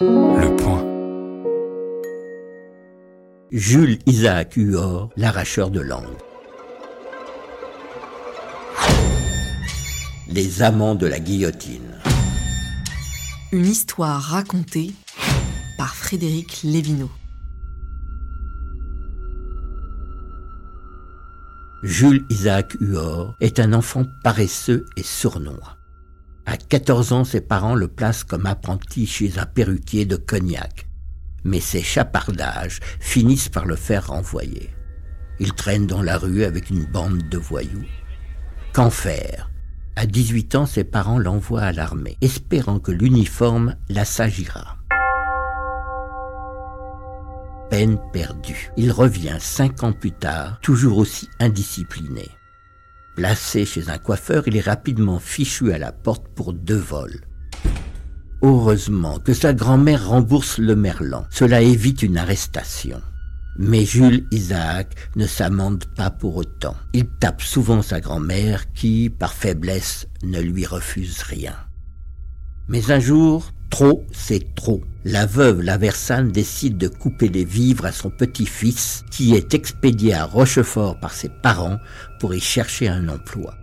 Le Point. Jules-Isaac Huot, l'arracheur de langue. Les amants de la guillotine. Une histoire racontée par Frédéric Lévineau. Jules-Isaac Huot est un enfant paresseux et sournois. À 14 ans, ses parents le placent comme apprenti chez un perruquier de Cognac. Mais ses chapardages finissent par le faire renvoyer. Il traîne dans la rue avec une bande de voyous. Qu'en faire ? À 18 ans, ses parents l'envoient à l'armée, espérant que l'uniforme l'assagira. Peine perdue. Il revient 5 ans plus tard, toujours aussi indiscipliné. Placé chez un coiffeur, il est rapidement fichu à la porte pour 2 vols. Heureusement que sa grand-mère rembourse le merlan. Cela évite une arrestation. Mais Jules-Isaac ne s'amende pas pour autant. Il tape souvent sa grand-mère qui, par faiblesse, ne lui refuse rien. Mais un jour, trop, c'est trop. La veuve Laversane décide de couper les vivres à son petit-fils qui est expédié à Rochefort par ses parents pour y chercher un emploi.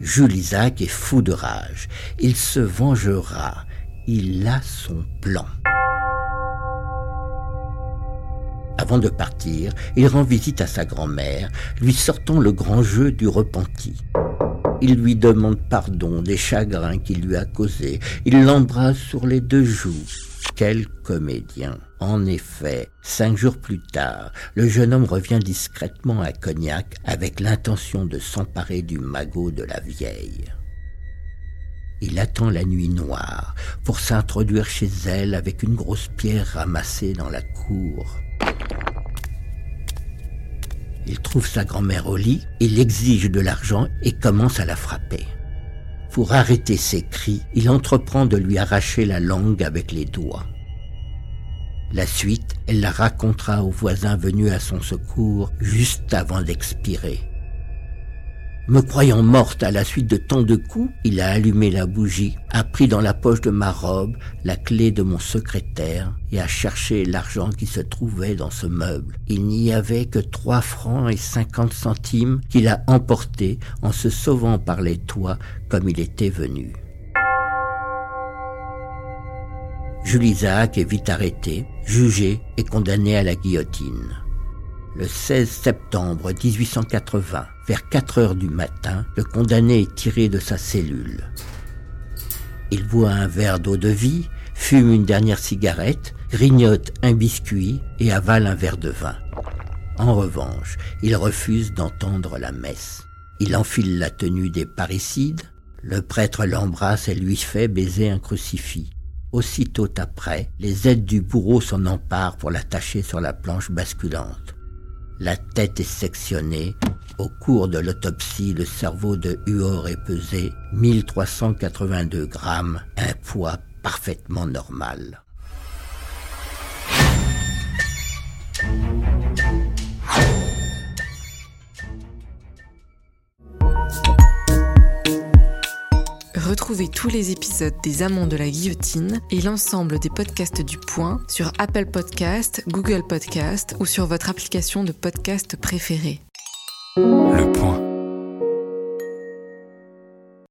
Jules-Isaac est fou de rage. Il se vengera. Il a son plan. Avant de partir, il rend visite à sa grand-mère, lui sortant le grand jeu du repenti. Il lui demande pardon des chagrins qu'il lui a causés. Il l'embrasse sur les 2 joues. Quel comédien! En effet, 5 jours plus tard, le jeune homme revient discrètement à Cognac avec l'intention de s'emparer du magot de la vieille. Il attend la nuit noire pour s'introduire chez elle avec une grosse pierre ramassée dans la cour. Il trouve sa grand-mère au lit, il exige de l'argent et commence à la frapper. Pour arrêter ses cris, il entreprend de lui arracher la langue avec les doigts. La suite, elle la racontera aux voisins venus à son secours juste avant d'expirer. Me croyant morte à la suite de tant de coups, il a allumé la bougie, a pris dans la poche de ma robe la clé de mon secrétaire et a cherché l'argent qui se trouvait dans ce meuble. Il n'y avait que 3 francs et 50 centimes qu'il a emportés en se sauvant par les toits comme il était venu. Jules-Isaac est vite arrêté, jugé et condamné à la guillotine. Le 16 septembre 1880, vers 4 heures du matin, le condamné est tiré de sa cellule. Il boit un verre d'eau-de-vie, fume une dernière cigarette, grignote un biscuit et avale un verre de vin. En revanche, il refuse d'entendre la messe. Il enfile la tenue des parricides, le prêtre l'embrasse et lui fait baiser un crucifix. Aussitôt après, les aides du bourreau s'en emparent pour l'attacher sur la planche basculante. La tête est sectionnée. Au cours de l'autopsie, le cerveau de Huot est pesé 1382 grammes, un poids parfaitement normal. Retrouvez tous les épisodes des Amants de la Guillotine et l'ensemble des podcasts du Point sur Apple Podcasts, Google Podcasts ou sur votre application de podcast préférée.